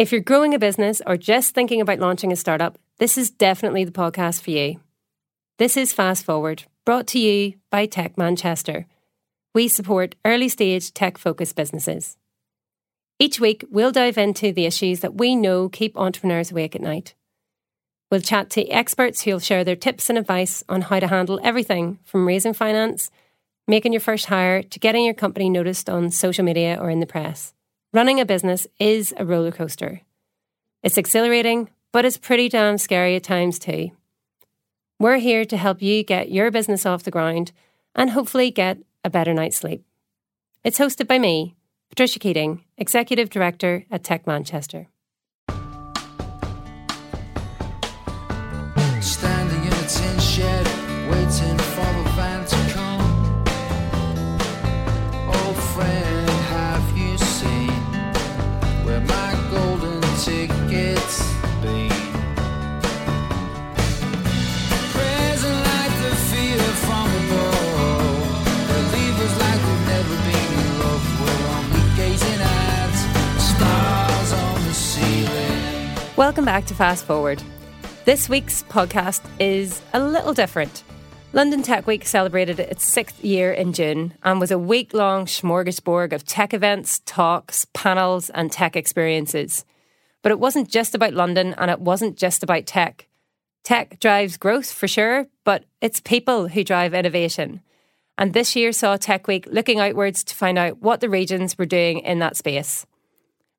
If you're growing a business or just thinking about launching a startup, this is definitely the podcast for you. This is Fast Forward, brought to you by Tech Manchester. We support early-stage tech-focused businesses. Each week, we'll dive into the issues that we know keep entrepreneurs awake at night. We'll chat to experts who'll share their tips and advice on how to handle everything from raising finance, making your first hire, to getting your company noticed on social media or in the press. Running a business is a roller coaster. It's exhilarating, but it's pretty damn scary at times too. We're here to help you get your business off the ground and hopefully get a better night's sleep. It's hosted by me, Patricia Keating, Executive Director at Tech Manchester. Standing in a tin shed, waiting for the van to come. Old friend, have you seen where my golden ticket's been? Present like the fear from above. They leave us like we've never been in love. We're only gazing at stars on the ceiling. Welcome back to Fast Forward. This week's podcast is a little different. London Tech Week celebrated its sixth year in June and was a week-long smorgasbord of tech events, talks, panels and tech experiences. But it wasn't just about London and it wasn't just about tech. Tech drives growth for sure, but it's people who drive innovation. And this year saw Tech Week looking outwards to find out what the regions were doing in that space.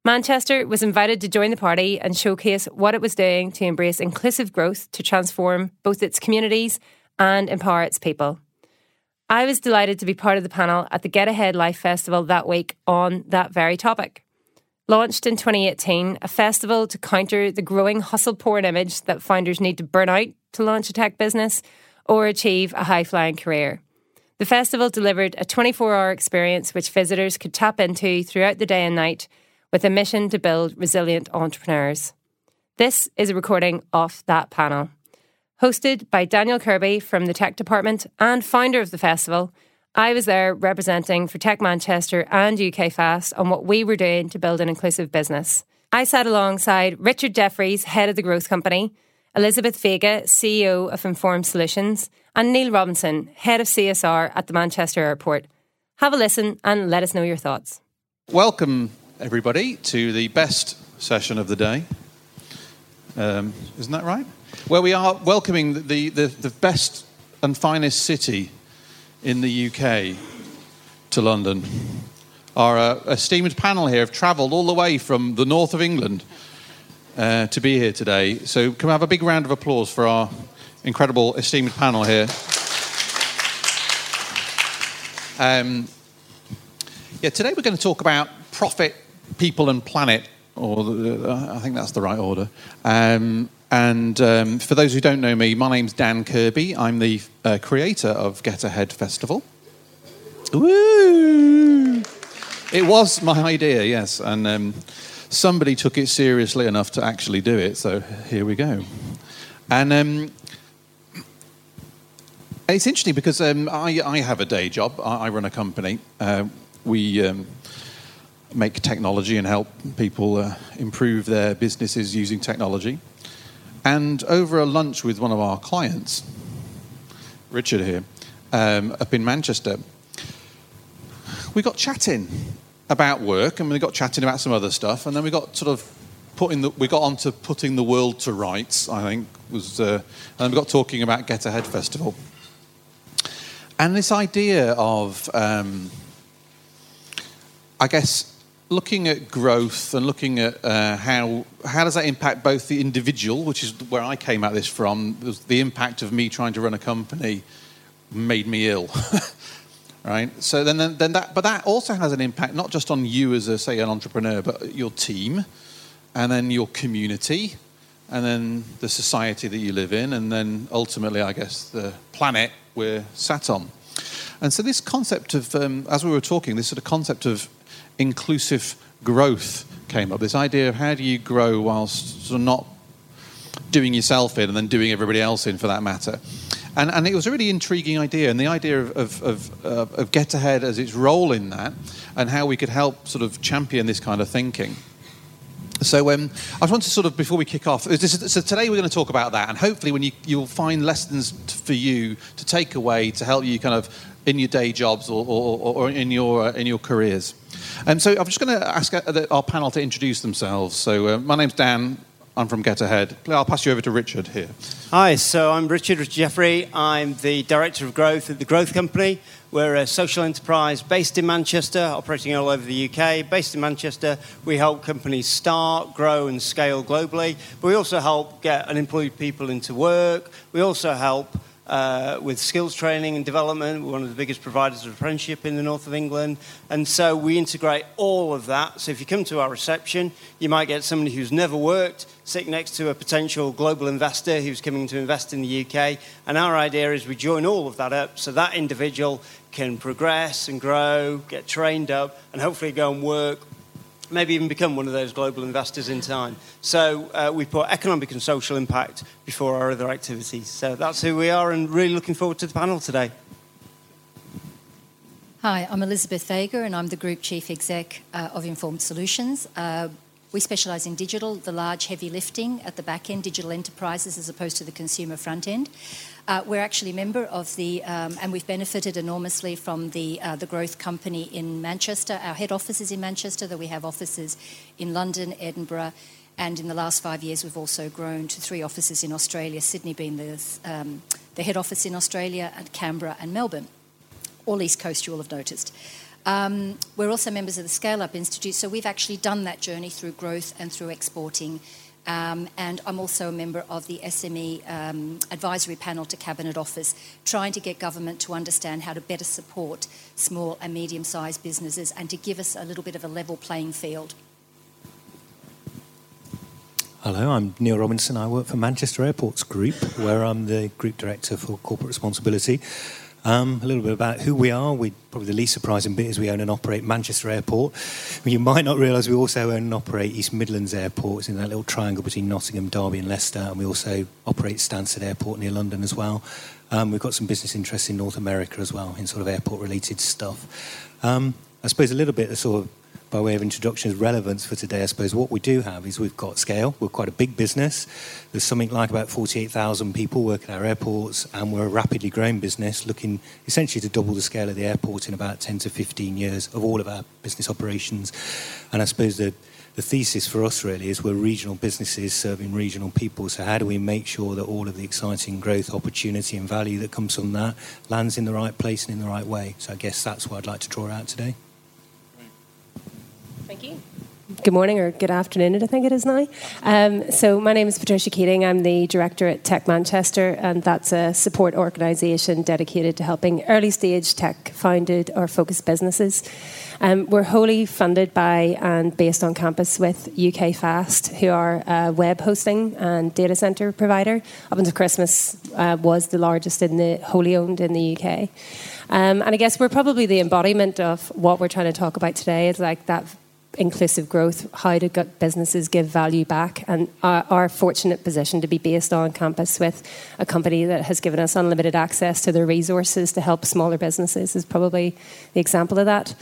Manchester was invited to join the party and showcase what it was doing to embrace inclusive growth to transform both its communities and empower its people. I was delighted to be part of the panel at the Get Ahead Life Festival that week on that very topic. Launched in 2018, a festival to counter the growing hustle-porn image that founders need to burn out to launch a tech business or achieve a high-flying career. The festival delivered a 24-hour experience which visitors could tap into throughout the day and night, with a mission to build resilient entrepreneurs. This is a recording of that panel. Hosted by Daniel Kirby from the Tech Department and founder of the festival, I was there representing for Tech Manchester and UK Fast on what we were doing to build an inclusive business. I sat alongside Richard Jeffrey, head of The Growth Company, Elizabeth Vega, CEO of Informed Solutions, and Neil Robinson, head of CSR at the Manchester Airport. Have a listen and let us know your thoughts. Welcome, everybody, to the best session of the day. Isn't that right? Where we are welcoming the best and finest city in the UK to London. Our esteemed panel here have travelled all the way from the north of England to be here today. So can we have a big round of applause for our incredible esteemed panel here. Today we're going to talk about profit, people and planet, or I think that's the right order. For those who don't know me, my name's Dan Kirby. I'm the creator of Get Ahead Festival. Woo! It was my idea, yes, and somebody took it seriously enough to actually do it, so here we go. And it's interesting because I have a day job. I run a company. We make technology and help people improve their businesses using technology. And over a lunch with one of our clients, Richard here, up in Manchester, we got chatting about work and we got chatting about some other stuff. And then we got sort of putting the world to rights, I think, and we got talking about Get Ahead Festival. And this idea of looking at growth and looking at how does that impact both the individual, which is where I came at this from, the impact of me trying to run a company made me ill, right? So then that, but that also has an impact not just on you as an entrepreneur, but your team, and then your community, and then the society that you live in, and then ultimately, I guess, the planet we're sat on. And so this concept of, as we were talking, this sort of concept of inclusive growth came up. This idea of how do you grow whilst sort of not doing yourself in and then doing everybody else in, for that matter. And it was a really intriguing idea, and the idea of Get Ahead as its role in that, and how we could help sort of champion this kind of thinking. So I want to sort of, before we kick off, so today we're going to talk about that, and hopefully when you'll find lessons for you to take away to help you kind of in your day jobs or in your careers. So I'm just going to ask our panel to introduce themselves. So my name's Dan. I'm from Get Ahead. I'll pass you over to Richard here. Hi, so I'm Richard Jeffrey. I'm the Director of Growth at The Growth Company. We're a social enterprise based in Manchester, operating all over the UK. Based in Manchester, we help companies start, grow and scale globally. But we also help get unemployed people into work. We also help with skills training and development. We're one of the biggest providers of apprenticeship in the north of England. And so we integrate all of that. So if you come to our reception, you might get somebody who's never worked sitting next to a potential global investor who's coming to invest in the UK. And our idea is we join all of that up so that individual can progress and grow, get trained up, and hopefully go and work, maybe even become one of those global investors in time. So we put economic and social impact before our other activities. So that's who we are, and really looking forward to the panel today. Hi, I'm Elizabeth Vega, and I'm the Group Chief Exec of Informed Solutions. We specialise in digital, the large heavy lifting at the back end, digital enterprises as opposed to the consumer front end. We're actually a member of the, and we've benefited enormously from the Growth Company in Manchester. Our head office is in Manchester, though we have offices in London, Edinburgh, and in the last 5 years we've also grown to 3 offices in Australia, Sydney being the head office in Australia, and Canberra and Melbourne. All East Coast, you'll have noticed. We're also members of the Scale Up Institute, so we've actually done that journey through growth and through exporting. And I'm also a member of the SME advisory panel to Cabinet Office, trying to get government to understand how to better support small and medium-sized businesses and to give us a little bit of a level playing field. Hello, I'm Neil Robinson. I work for Manchester Airports Group, where I'm the Group Director for Corporate Responsibility. A little bit about who we are. Probably the least surprising bit is we own and operate Manchester Airport. You might not realise we also own and operate East Midlands Airport. It's in that little triangle between Nottingham, Derby and Leicester. And we also operate Stansted Airport near London as well. We've got some business interests in North America as well, in sort of airport-related stuff. I suppose a little bit of sort of, by way of introduction, is relevance for today. I suppose what we do have is we've got scale. We're quite a big business. There's something like about 48,000 people work at our airports, and we're a rapidly growing business looking essentially to double the scale of the airport in about 10 to 15 years of all of our business operations. And I suppose the thesis for us really is we're regional businesses serving regional people. So how do we make sure that all of the exciting growth, opportunity and value that comes from that lands in the right place and in the right way? So I guess that's what I'd like to draw out today. Thank you. Good morning, or good afternoon, I think it is now. So my name is Patricia Keating. I'm the Director at Tech Manchester, and that's a support organisation dedicated to helping early-stage tech-founded or focused businesses. We're wholly funded by and based on campus with UK Fast, who are a web hosting and data centre provider. Up until Christmas, was the largest wholly owned in the UK. And I guess we're probably the embodiment of what we're trying to talk about today. It's like that inclusive growth, how do businesses give value back, and our fortunate position to be based on campus with a company that has given us unlimited access to their resources to help smaller businesses is probably the example of that.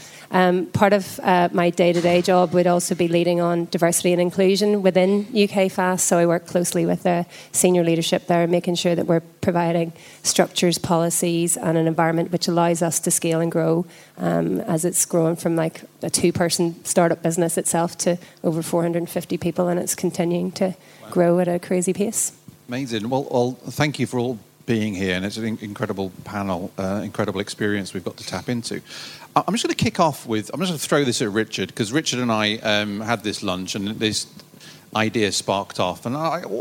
Part of my day-to-day job would also be leading on diversity and inclusion within UK Fast, so I work closely with the senior leadership there, making sure that we're providing structures, policies and an environment which allows us to scale and grow as it's grown from like a 2-person startup business itself to over 450 people, and it's continuing to grow at a crazy pace. Amazing. Well, thank you for all being here, and it's an incredible panel, incredible experience we've got to tap into. I'm just going to kick off with, I'm just going to throw this at Richard, because Richard and I had this lunch and this idea sparked off, and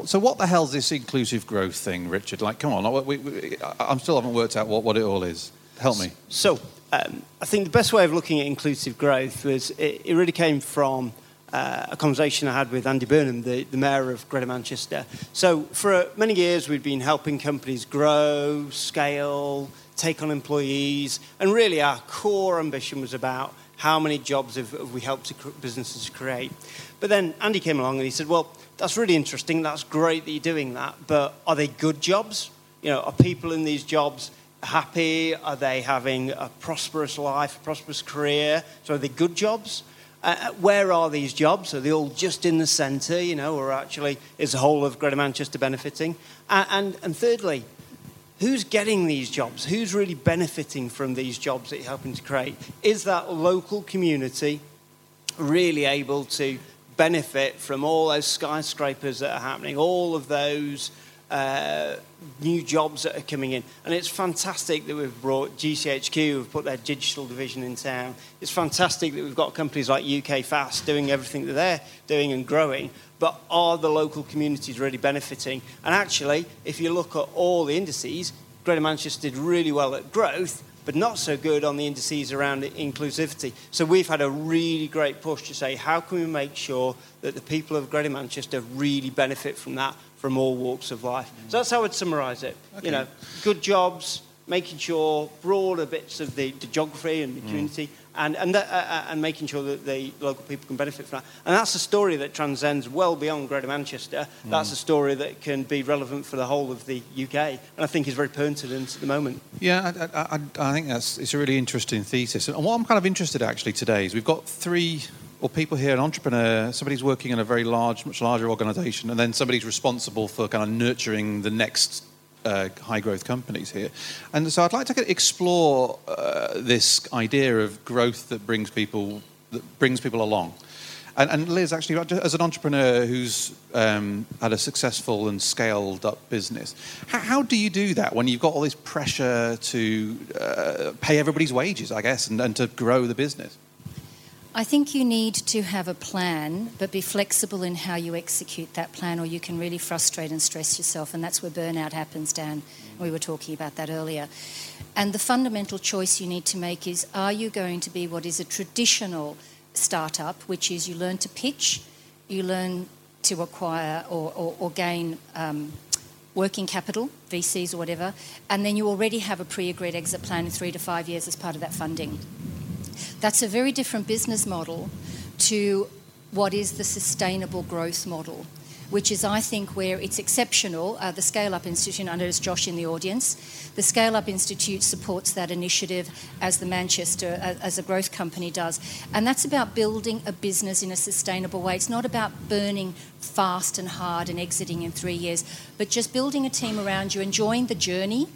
so what the hell's this inclusive growth thing, Richard? Like, come on, I still haven't worked out what it all is. Help me. So I think the best way of looking at inclusive growth was it really came from a conversation I had with Andy Burnham, the Mayor of Greater Manchester. So for many years we've been helping companies grow, scale, take on employees, and really our core ambition was about how many jobs have we helped businesses create. But then Andy came along and he said, well, that's really interesting, that's great that you're doing that, but are they good jobs? You know, are people in these jobs happy? Are they having a prosperous life, a prosperous career? So are they good jobs? Where are these jobs? Are they all just in the centre, you know, or actually is the whole of Greater Manchester benefiting? And thirdly, who's getting these jobs? Who's really benefiting from these jobs that you're helping to create? Is that local community really able to benefit from all those skyscrapers that are happening, all of those new jobs that are coming in? And it's fantastic that we've brought GCHQ, we've put their digital division in town. It's fantastic that we've got companies like UK Fast doing everything that they're doing and growing, but are the local communities really benefiting? And actually, if you look at all the indices, Greater Manchester did really well at growth, but not so good on the indices around inclusivity. So we've had a really great push to say, how can we make sure that the people of Greater Manchester really benefit from that, from all walks of life? So that's how I'd summarise it. Okay. You know, good jobs, making sure broader bits of the geography and the community, and making sure that the local people can benefit from that. And that's a story that transcends well beyond Greater Manchester. That's a story that can be relevant for the whole of the UK, and I think is very pertinent at the moment. Yeah, I think it's a really interesting thesis. And what I'm kind of interested actually today is we've got three... or people here, an entrepreneur, somebody's working in a very large, much larger organisation, and then somebody's responsible for kind of nurturing the next high-growth companies here. And so I'd like to explore this idea of growth that brings people along. And Liz, actually, as an entrepreneur who's had a successful and scaled-up business, how do you do that when you've got all this pressure to pay everybody's wages, I guess, and to grow the business? I think you need to have a plan, but be flexible in how you execute that plan, or you can really frustrate and stress yourself, and that's where burnout happens, Dan. We were talking about that earlier. And the fundamental choice you need to make is, are you going to be what is a traditional startup, which is you learn to pitch, you learn to acquire or gain working capital, VCs or whatever, and then you already have a pre-agreed exit plan in 3 to 5 years as part of that funding. That's a very different business model to what is the sustainable growth model, which is, I think, where it's exceptional. The Scale Up Institute, and I notice Josh in the audience, the Scale Up Institute supports that initiative as the Manchester, as a growth company does. And that's about building a business in a sustainable way. It's not about burning fast and hard and exiting in 3 years, but just building a team around you, enjoying the journey,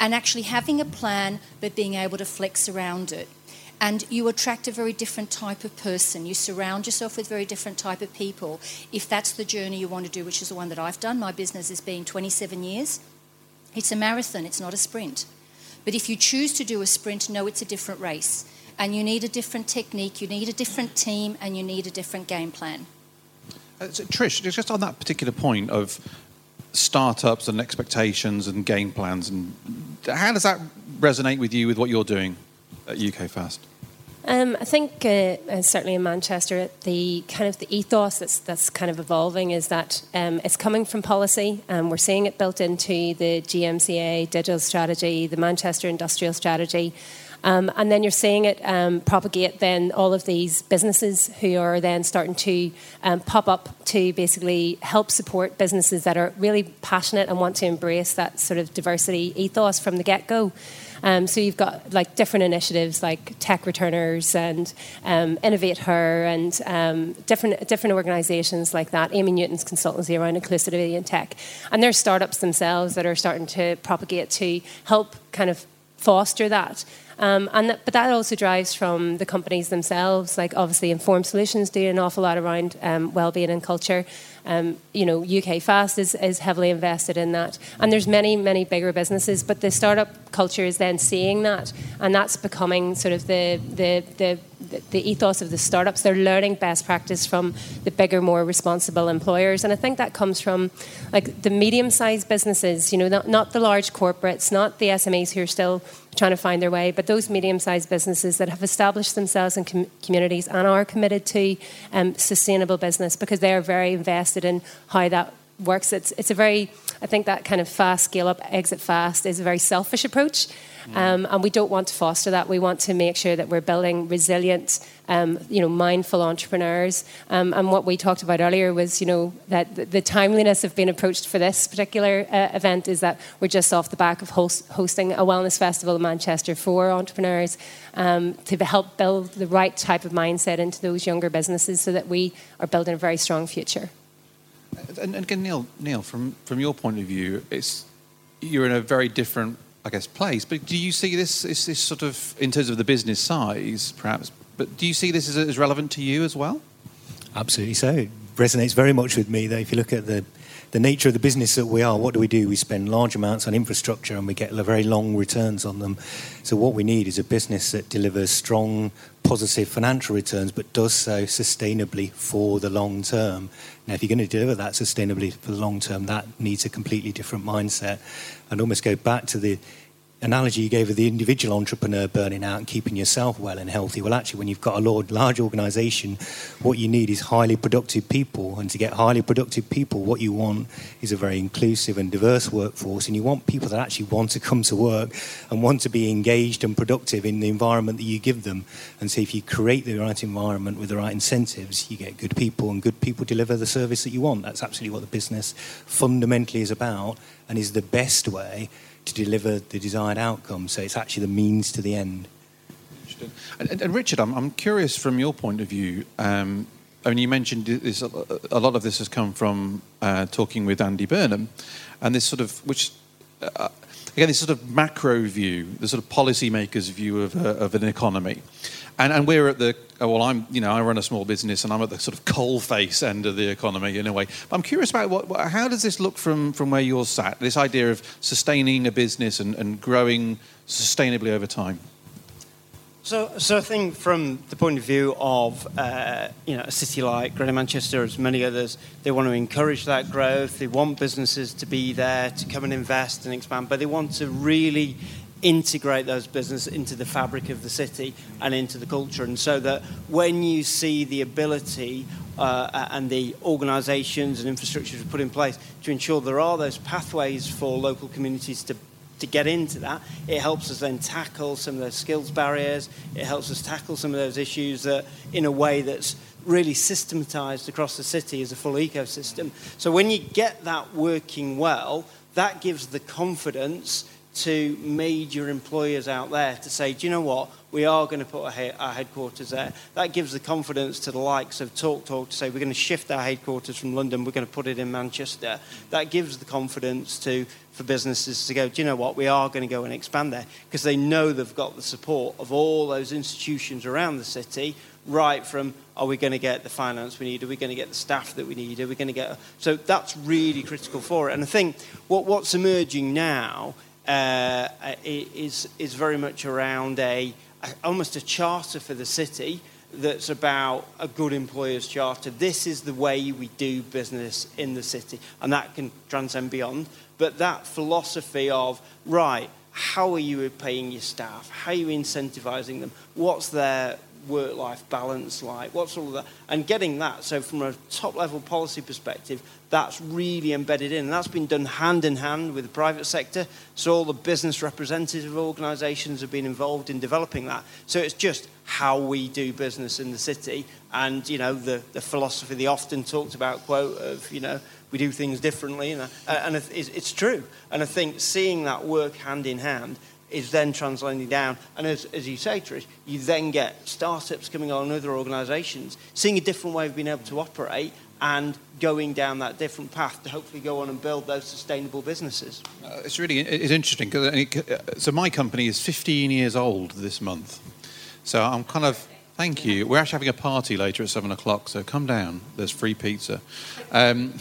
and actually having a plan, but being able to flex around it. And you attract a very different type of person. You surround yourself with very different type of people. If that's the journey you want to do, which is the one that I've done, my business has been 27 years. It's a marathon, it's not a sprint. But if you choose to do a sprint, no, it's a different race. And you need a different technique, you need a different team, and you need a different game plan. So, Trish, just on that particular point of startups and expectations and game plans, and how does that resonate with you with what you're doing at UK Fast? I think certainly in Manchester, the kind of the ethos that's kind of evolving is that it's coming from policy, and we're seeing it built into the GMCA digital strategy, the Manchester industrial strategy, and then you're seeing it propagate then all of these businesses who are then starting to pop up to basically help support businesses that are really passionate and want to embrace that sort of diversity ethos from the get-go. So you've got like different initiatives like Tech Returners and Innovate Her and different organisations like that. Amy Newton's consultancy around inclusivity in tech, and there's startups themselves that are starting to propagate to help kind of foster that. But that also drives from the companies themselves. Like obviously, Informed Solutions do an awful lot around wellbeing and culture. UK Fast is heavily invested in that, and there's many, many bigger businesses. But the startup culture is then seeing that, and that's becoming sort of the ethos of the startups. They're learning best practice from the bigger, more responsible employers, and I think that comes from like the medium-sized businesses. You know, not the large corporates, not the SMEs who are still trying to find their way, but those medium-sized businesses that have established themselves in communities and are committed to sustainable business because they are very invested in how that works. It's a very, I think that kind of fast scale up, exit fast is a very selfish approach. And we don't want to foster that. We want to make sure that we're building resilient, mindful entrepreneurs. And what we talked about earlier was, that the timeliness of being approached for this particular event is that we're just off the back of hosting a wellness festival in Manchester for entrepreneurs to help build the right type of mindset into those younger businesses so that we are building a very strong future. And again, Neil, from your point of view, you're in a very different, I guess, place. But do you see this sort of, in terms of the business size, perhaps, but do you see this as relevant to you as well? Absolutely so. It resonates very much with me, though. If you look at the nature of the business that we are, what do? We spend large amounts on infrastructure and we get very long returns on them. So what we need is a business that delivers strong, positive financial returns, but does so sustainably for the long term. Now, if you're going to deliver that sustainably for the long term, that needs a completely different mindset. And almost go back to the analogy you gave of the individual entrepreneur burning out and keeping yourself well and healthy. Well, actually, when you've got a large organisation, what you need is highly productive people. And to get highly productive people, what you want is a very inclusive and diverse workforce. And you want people that actually want to come to work and want to be engaged and productive in the environment that you give them. And so if you create the right environment with the right incentives, you get good people, and good people deliver the service that you want. That's absolutely what the business fundamentally is about, and is the best way to deliver the desired outcome. So it's actually the means to the end. Interesting. And Richard, I'm curious from your point of view. You mentioned this, a lot of this has come from talking with Andy Burnham, and this sort of, this sort of macro view, the sort of policymaker's view of an economy. And we're at I run a small business and I'm at the sort of coalface end of the economy in a way. But I'm curious about how does this look from where you're sat, this idea of sustaining a business and growing sustainably over time? So I think from the point of view of, a city like Greater Manchester, as many others, they want to encourage that growth. They want businesses to be there, to come and invest and expand, but they want to really integrate those businesses into the fabric of the city and into the culture, and so that when you see the ability and the organisations and infrastructure put in place to ensure there are those pathways for local communities to get into that, it helps us then tackle some of those skills barriers. It helps us tackle some of those issues that, in a way that's really systematized across the city as a full ecosystem. So when you get that working well, that gives the confidence to major employers out there to say, do you know what, we are going to put our headquarters there. That gives the confidence to the likes of TalkTalk to say, we're going to shift our headquarters from London, we're going to put it in Manchester. That gives the confidence for businesses to go, do you know what, we are going to go and expand there, because they know they've got the support of all those institutions around the city, right from, are we going to get the finance we need, are we going to get the staff that we need, are we going to get... So that's really critical for it. And I think what's emerging now is very much around almost a charter for the city that's about a good employer's charter. This is the way we do business in the city, and that can transcend beyond. But that philosophy of, right, how are you paying your staff? How are you incentivising them? What's their work-life balance like? What's all of that? And getting that, so from a top-level policy perspective, that's really embedded in. And that's been done hand-in-hand with the private sector. So all the business representative organisations have been involved in developing that. So it's just how we do business in the city. And, the philosophy, the often talked about quote of, we do things differently. And it's true. And I think seeing that work hand-in-hand is then translating down. And as you say, Trish, you then get startups coming on and other organisations, seeing a different way of being able to operate and going down that different path to hopefully go on and build those sustainable businesses. It's interesting. So my company is 15 years old this month. So I'm kind of, thank you. We're actually having a party later at 7 o'clock, so come down. There's free pizza. And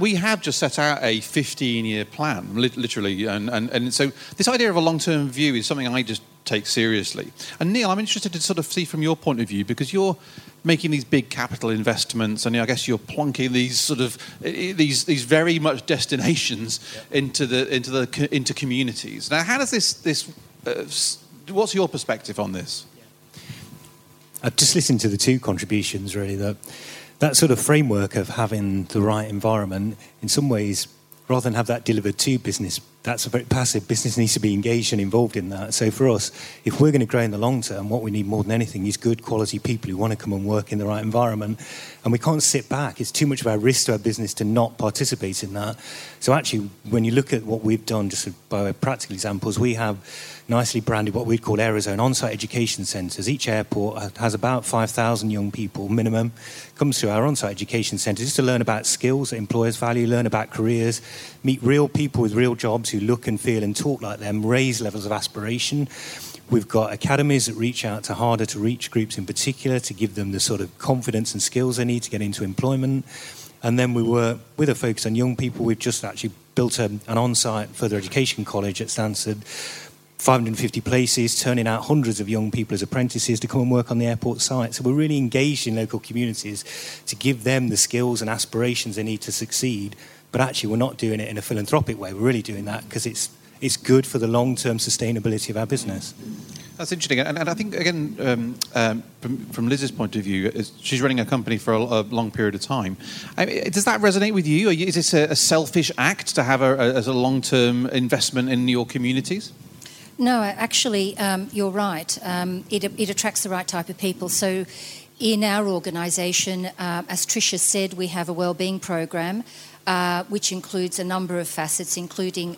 we have just set out a 15-year plan, literally. And so this idea of a long-term view is something I just take seriously. And Neil, I'm interested to sort of see from your point of view, because you're making these big capital investments, and I guess you're plonking these sort of these very much destinations into communities. Now, how does this what's your perspective on this? I've just listened to the two contributions, really, that that sort of framework of having the right environment, in some ways, rather than have that delivered to business, that's a very passive. Business needs to be engaged and involved in that. So for us, if we're going to grow in the long term, what we need more than anything is good quality people who want to come and work in the right environment. And we can't sit back. It's too much of our risk to our business to not participate in that. So actually, when you look at what we've done, just by practical examples, we have nicely branded what we'd call aerozone on-site education centres. Each airport has about 5,000 young people minimum comes through our on-site education centres just to learn about skills that employers value, learn about careers, meet real people with real jobs who look and feel and talk like them, raise levels of aspiration. We've got academies that reach out to harder-to-reach groups in particular to give them the sort of confidence and skills they need to get into employment. And then we were, with a focus on young people, we've just actually built an on-site further education college at Stansted, 550 places, turning out hundreds of young people as apprentices to come and work on the airport site. So we're really engaged in local communities to give them the skills and aspirations they need to succeed. But actually, we're not doing it in a philanthropic way. We're really doing that because it's good for the long-term sustainability of our business. That's interesting. And I think, again, from Liz's point of view, she's running a company for a long period of time. I mean, does that resonate with you? Is this a selfish act to have as a long-term investment in your communities? No, actually, you're right. It attracts the right type of people. So in our organisation, as Tricia said, we have a wellbeing program, which includes a number of facets, including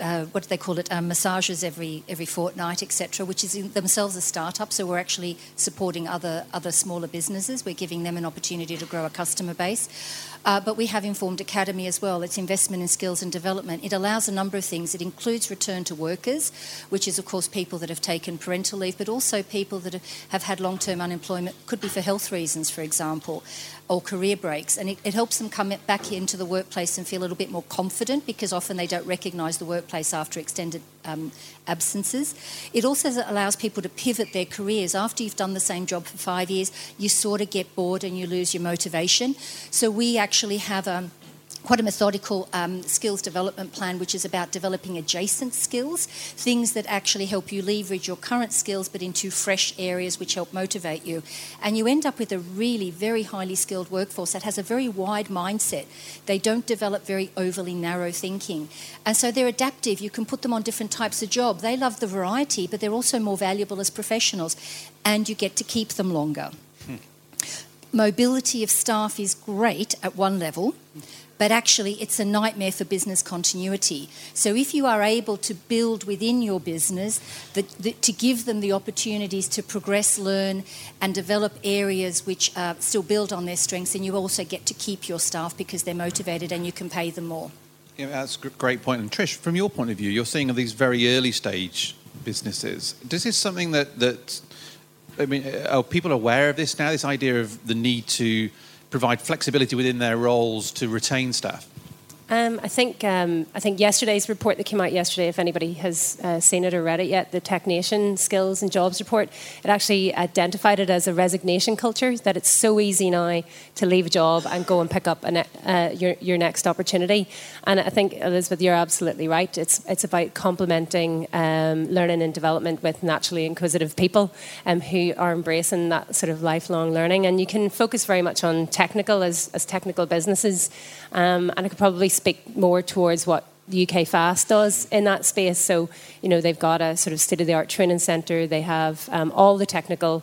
massages every fortnight, etc., which is in themselves a start-up. So we're actually supporting other smaller businesses. We're giving them an opportunity to grow a customer base. But we have Informed Academy as well. It's investment in skills and development. It allows a number of things. It includes return to workers, which is, of course, people that have taken parental leave, but also people that have had long-term unemployment, could be for health reasons, for example, or career breaks. And it helps them come back into the workplace and feel a little bit more confident, because often they don't recognise the workplace after extended absences. It also allows people to pivot their careers. After you've done the same job for 5 years, you sort of get bored and you lose your motivation. So we actually have quite a methodical skills development plan, which is about developing adjacent skills, things that actually help you leverage your current skills but into fresh areas which help motivate you. And you end up with a really very highly skilled workforce that has a very wide mindset. They don't develop very overly narrow thinking. And so they're adaptive. You can put them on different types of job. They love the variety, but they're also more valuable as professionals. And you get to keep them longer. Mobility of staff is great at one level, but actually it's a nightmare for business continuity. So if you are able to build within your business, to give them the opportunities to progress, learn and develop areas which still build on their strengths, then you also get to keep your staff because they're motivated and you can pay them more. Yeah, that's a great point. And Trish, from your point of view, you're seeing these very early stage businesses. This is something are people aware of this now, this idea of the need to provide flexibility within their roles to retain staff? I think yesterday's report that came out yesterday, if anybody has seen it or read it yet, the Tech Nation Skills and Jobs Report, it actually identified it as a resignation culture, that it's so easy now to leave a job and go and pick up your next opportunity. And I think, Elizabeth, you're absolutely right. It's about complementing learning and development with naturally inquisitive people who are embracing that sort of lifelong learning. And you can focus very much on technical as technical businesses. And I could probably speak more towards what the UK Fast does in that space. So, you know, they've got a sort of state-of-the-art training centre. They have all the technical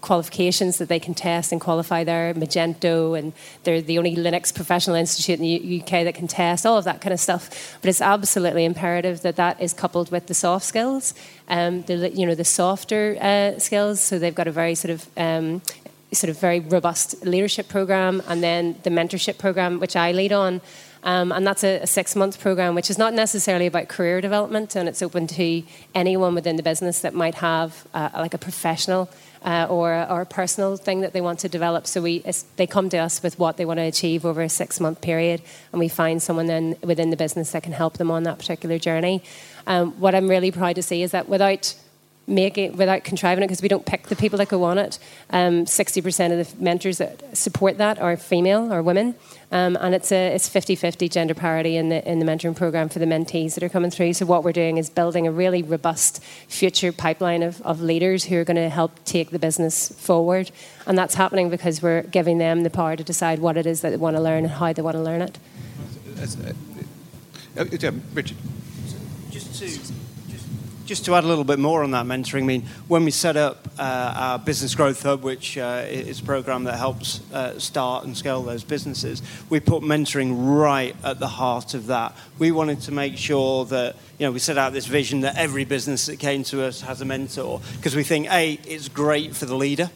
qualifications that they can test and qualify there, Magento, and they're the only Linux professional institute in the UK that can test, all of that kind of stuff. But it's absolutely imperative that is coupled with the soft skills, the softer skills. So they've got a very sort of very robust leadership program, and then the mentorship program, which I lead on. And that's a 6-month program, which is not necessarily about career development, and it's open to anyone within the business that might have like a professional or a personal thing that they want to develop. So they come to us with what they want to achieve over a 6-month period, and we find someone then within the business that can help them on that particular journey. What I'm really proud to see is that without make it without contriving it, because we don't pick the people that go on it. 60% of the mentors that support that are female or women, and it's 50-50 gender parity in the mentoring program for the mentees that are coming through. So what we're doing is building a really robust future pipeline of leaders who are going to help take the business forward, and that's happening because we're giving them the power to decide what it is that they want to learn and how they want to learn it. Richard, just to add a little bit more on that mentoring, I mean, when we set up our Business Growth Hub, which is a program that helps start and scale those businesses, we put mentoring right at the heart of that. We wanted to make sure that, you know, we set out this vision that every business that came to us has a mentor, because we think, A, it's great for the leader,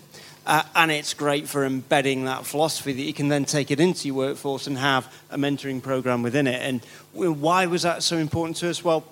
and it's great for embedding that philosophy that you can then take it into your workforce and have a mentoring program within it. And why was that so important to us? Well,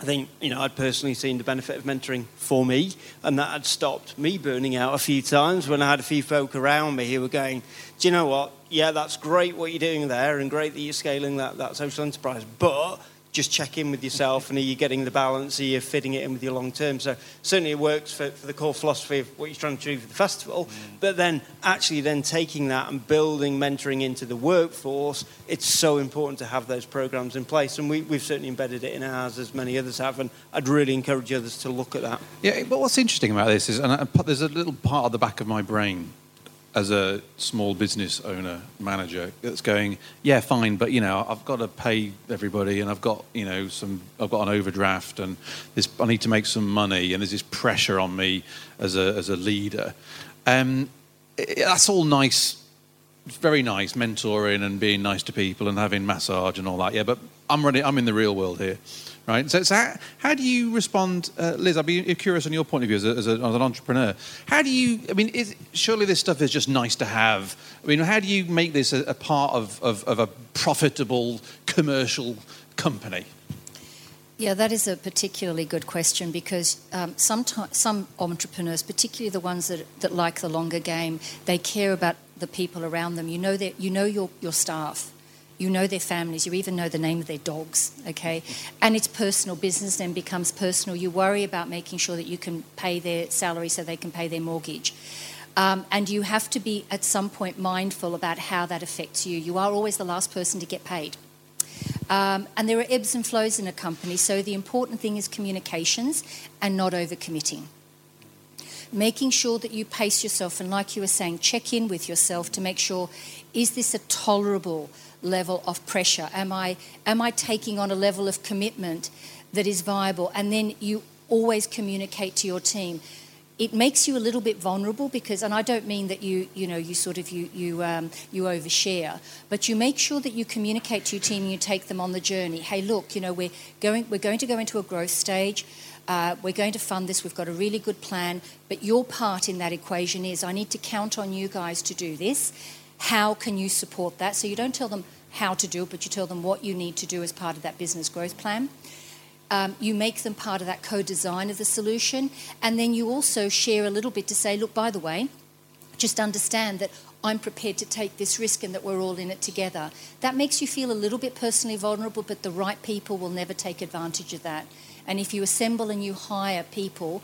I think, you know, I'd personally seen the benefit of mentoring for me, and that had stopped me burning out a few times when I had a few folk around me who were going, do you know what? Yeah, that's great what you're doing there, and great that you're scaling that social enterprise, but just check in with yourself, and are you getting the balance? Are you fitting it in with your long term? So certainly it works for the core philosophy of what you're trying to achieve for the festival, but then actually then taking that and building mentoring into the workforce, it's so important to have those programs in place, and we've certainly embedded it in ours, as many others have, and I'd really encourage others to look at that. Yeah, but what's interesting about this is, there's a little part of the back of my brain as a small business owner, manager, that's going, yeah, fine, but, you know, I've got to pay everybody, and I've got, you know, I've got an overdraft, and I need to make some money, and there's this pressure on me as a leader. That's all nice, very nice, mentoring and being nice to people and having massage and all that, yeah, but I'm in the real world here, right? So how do you respond, Liz? I'd be curious on your point of view as an entrepreneur. How do you, I mean, surely this stuff is just nice to have. I mean, how do you make this a part of a profitable commercial company? Yeah, that is a particularly good question, because some entrepreneurs, particularly the ones that like the longer game, they care about the people around them. You know your staff. You know their families, you even know the name of their dogs, okay? And it's personal. Business then becomes personal. You worry about making sure that you can pay their salary so they can pay their mortgage. And you have to be, at some point, mindful about how that affects you. You are always the last person to get paid. And there are ebbs and flows in a company, so the important thing is communications and not overcommitting. Making sure that you pace yourself, and like you were saying, check in with yourself to make sure, is this a tolerable level of pressure? Am I taking on a level of commitment that is viable? And then you always communicate to your team. It makes you a little bit vulnerable, because, and I don't mean that you overshare, but you make sure that you communicate to your team and you take them on the journey. Hey, look, you know, we're going to go into a growth stage. We're going to fund this. We've got a really good plan, but your part in that equation is, I need to count on you guys to do this. How can you support that? So you don't tell them how to do it, but you tell them what you need to do as part of that business growth plan. You make them part of that co-design of the solution. And then you also share a little bit to say, look, by the way, just understand that I'm prepared to take this risk and that we're all in it together. That makes you feel a little bit personally vulnerable, but the right people will never take advantage of that. And if you assemble and you hire people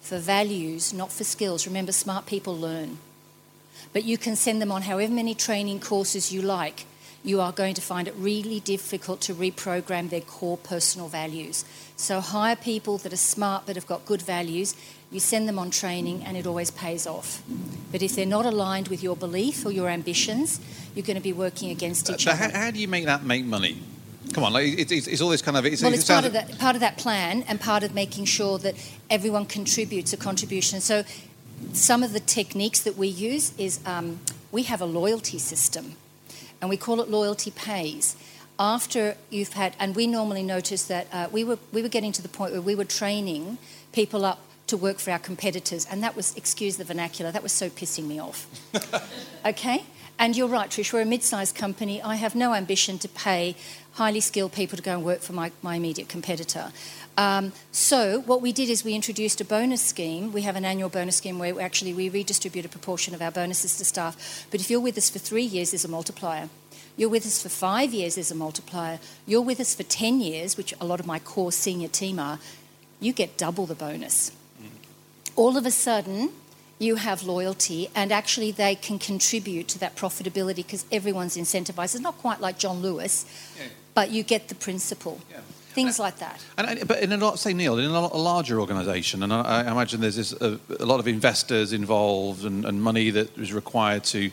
for values, not for skills, remember, smart people learn. But you can send them on however many training courses you like. You are going to find it really difficult to reprogram their core personal values. So hire people that are smart but have got good values. You send them on training and it always pays off. But if they're not aligned with your belief or your ambitions, you're going to be working against each other. How do you make that make money? Come on, like, it's all this kind of... It's part of that plan, and part of making sure that everyone contributes a contribution. So some of the techniques that we use is we have a loyalty system, and we call it loyalty pays. After you've had, and we normally notice that we were getting to the point where we were training people up to work for our competitors, and that was, excuse the vernacular, that was so pissing me off. Okay? And you're right, Trish, we're a mid-sized company. I have no ambition to pay highly skilled people to go and work for my immediate competitor. So what we did is we introduced a bonus scheme. We have an annual bonus scheme where we redistribute a proportion of our bonuses to staff. But if you're with us for 3 years, there's a multiplier. You're with us for 5 years, there's a multiplier. You're with us for 10 years, which a lot of my core senior team are, you get double the bonus. Mm-hmm. all of a sudden you have loyalty, and actually they can contribute to that profitability because everyone's incentivized. It's not quite like John Lewis, but you get the principle. Yeah. Things like that. But in a lot, say Neil, in a lot larger organisation, and I imagine there's this, a lot of investors involved and money that is required to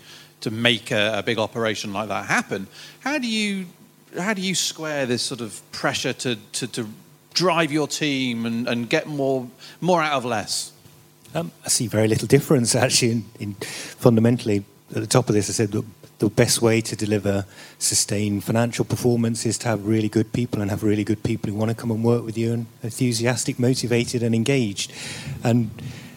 make a big operation like that happen. How do you square this sort of pressure to drive your team and get more out of less? I see very little difference actually. In fundamentally, at the top of this, I said that the best way to deliver sustained financial performance is to have really good people, and have really good people who want to come and work with you and enthusiastic, motivated and engaged. And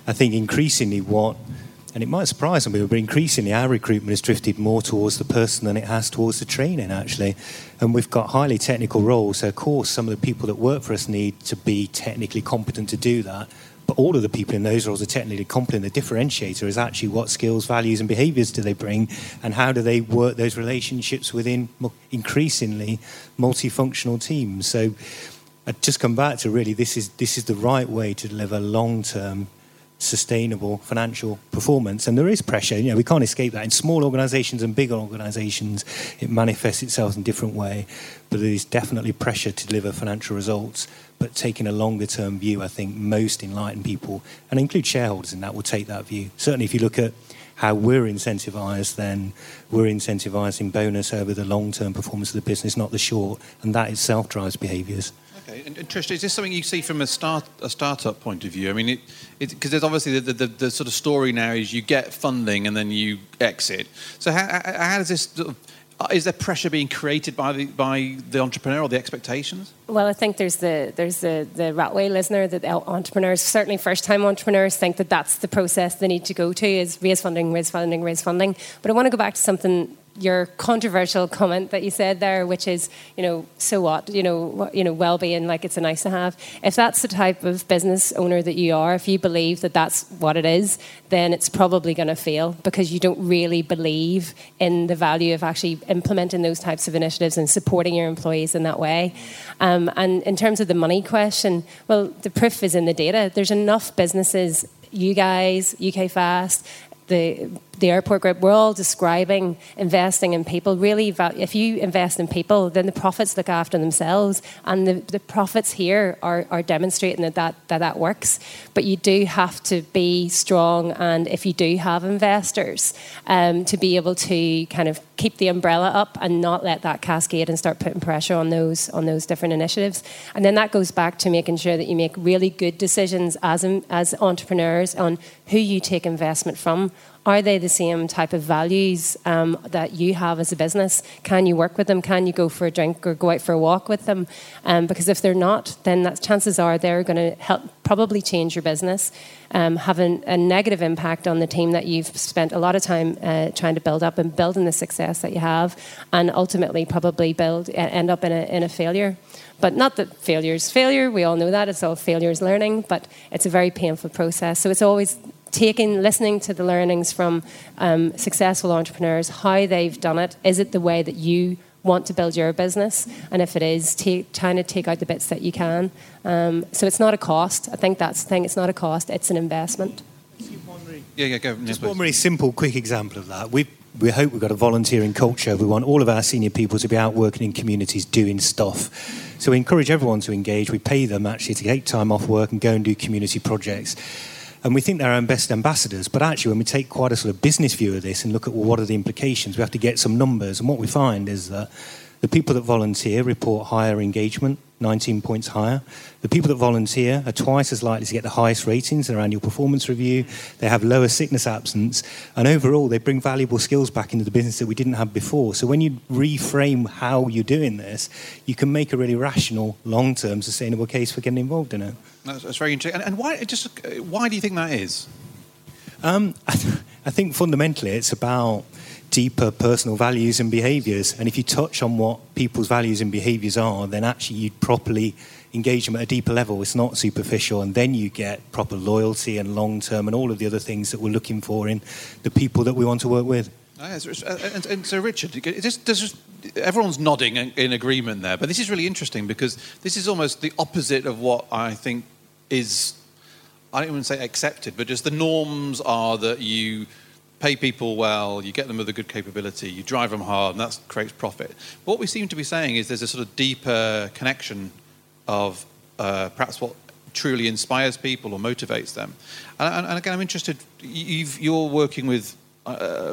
I think increasingly and it might surprise some people, but increasingly our recruitment has drifted more towards the person than it has towards the training actually. And we've got highly technical roles, so of course some of the people that work for us need to be technically competent to do that. But all of the people in those roles are technically competent. The differentiator is actually what skills, values and behaviours do they bring, and how do they work those relationships within increasingly multifunctional teams. So I'd just come back to really this is the right way to deliver long-term sustainable financial performance. And there is pressure, we can't escape that. In small organisations and bigger organisations, it manifests itself in a different way. But there is definitely pressure to deliver financial results. But taking a longer-term view, I think most enlightened people, and I include shareholders in that, will take that view. Certainly if you look at how we're incentivised, then we're incentivising bonus over the long-term performance of the business, not the short, and that itself drives behaviours. Okay, and Trish, is this something you see from a startup point of view? I mean, because there's obviously the sort of story now is you get funding and then you exit. So how does this... Is there pressure being created by the entrepreneur or the expectations? Well, I think there's the rat race, isn't there, that entrepreneurs, certainly first-time entrepreneurs, think that that's the process they need to go to, is raise funding. But I want to go back to something, your controversial comment that you said there, which is, so what, well-being, like it's a nice to have. If that's the type of business owner that you are, if you believe that that's what it is, then it's probably going to fail because you don't really believe in the value of actually implementing those types of initiatives and supporting your employees in that way. And in terms of the money question, well, the proof is in the data. There's enough businesses, you guys, UK Fast, the airport group, we're all describing investing in people. Really, if you invest in people, then the profits look after themselves, and the profits here are demonstrating that works. But you do have to be strong, and if you do have investors, to be able to kind of keep the umbrella up and not let that cascade and start putting pressure on those different initiatives. And then that goes back to making sure that you make really good decisions as entrepreneurs on who you take investment from. Are they the same type of values that you have as a business? Can you work with them? Can you go for a drink or go out for a walk with them? Because if they're not, then that chances are they're going to help probably change your business, have a negative impact on the team that you've spent a lot of time trying to build up and building the success that you have, and ultimately probably end up in a failure. But not that failure is failure. We all know that. It's all failure is learning, but it's a very painful process. So it's always... listening to the learnings from successful entrepreneurs, how they've done it. Is it the way that you want to build your business? And if it is, trying to take out the bits that you can. So it's not a cost. I think that's the thing. It's not a cost. It's an investment. Go. Just one very simple, quick example of that. We hope we've got a volunteering culture. We want all of our senior people to be out working in communities doing stuff. So we encourage everyone to engage. We pay them actually to take time off work and go and do community projects. And we think they're our best ambassadors, but actually when we take quite a sort of business view of this and look at, well, what are the implications, we have to get some numbers. And what we find is that the people that volunteer report higher engagement, 19 points higher. The people that volunteer are twice as likely to get the highest ratings in their annual performance review. They have lower sickness absence. And overall, they bring valuable skills back into the business that we didn't have before. So when you reframe how you're doing this, you can make a really rational, long-term, sustainable case for getting involved in it. That's very interesting. And why do you think that is? I think fundamentally it's about deeper personal values and behaviours. And if you touch on what people's values and behaviours are, then actually you'd properly engage them at a deeper level. It's not superficial. And then you get proper loyalty and long-term and all of the other things that we're looking for in the people that we want to work with. And so, Richard, everyone's nodding in agreement there, but this is really interesting because this is almost the opposite of what I think is... I don't even say accepted, but just the norms are that you pay people well, you get them with a good capability, you drive them hard, and that creates profit. But what we seem to be saying is there's a sort of deeper connection of perhaps what truly inspires people or motivates them. And again, I'm interested, you're working with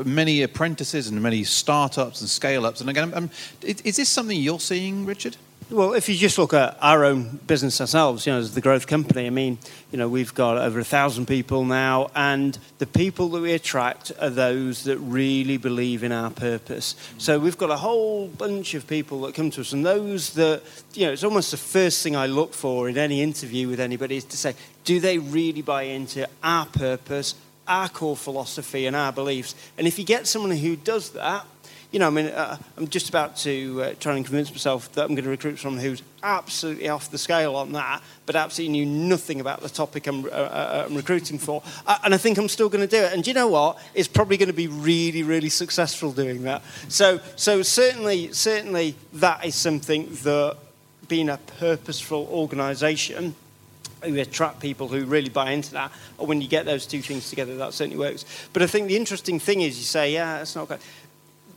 many apprentices and many startups and scale-ups. And again, is this something you're seeing, Richard? Well, if you just look at our own business ourselves, you know, as the growth company, I mean, you know, we've got over 1,000 people now, and the people that we attract are those that really believe in our purpose. So we've got a whole bunch of people that come to us, and those that, you know, it's almost the first thing I look for in any interview with anybody is to say, do they really buy into our purpose, our core philosophy, and our beliefs? And if you get someone who does that, you know, I mean, I'm just about to try and convince myself that I'm going to recruit someone who's absolutely off the scale on that, but absolutely knew nothing about the topic I'm recruiting for. And I think I'm still going to do it. And do you know what? It's probably going to be really, really successful doing that. So certainly that is something that, being a purposeful organisation, who attract people who really buy into that, or when you get those two things together, that certainly works. But I think the interesting thing is you say, yeah, that's not good.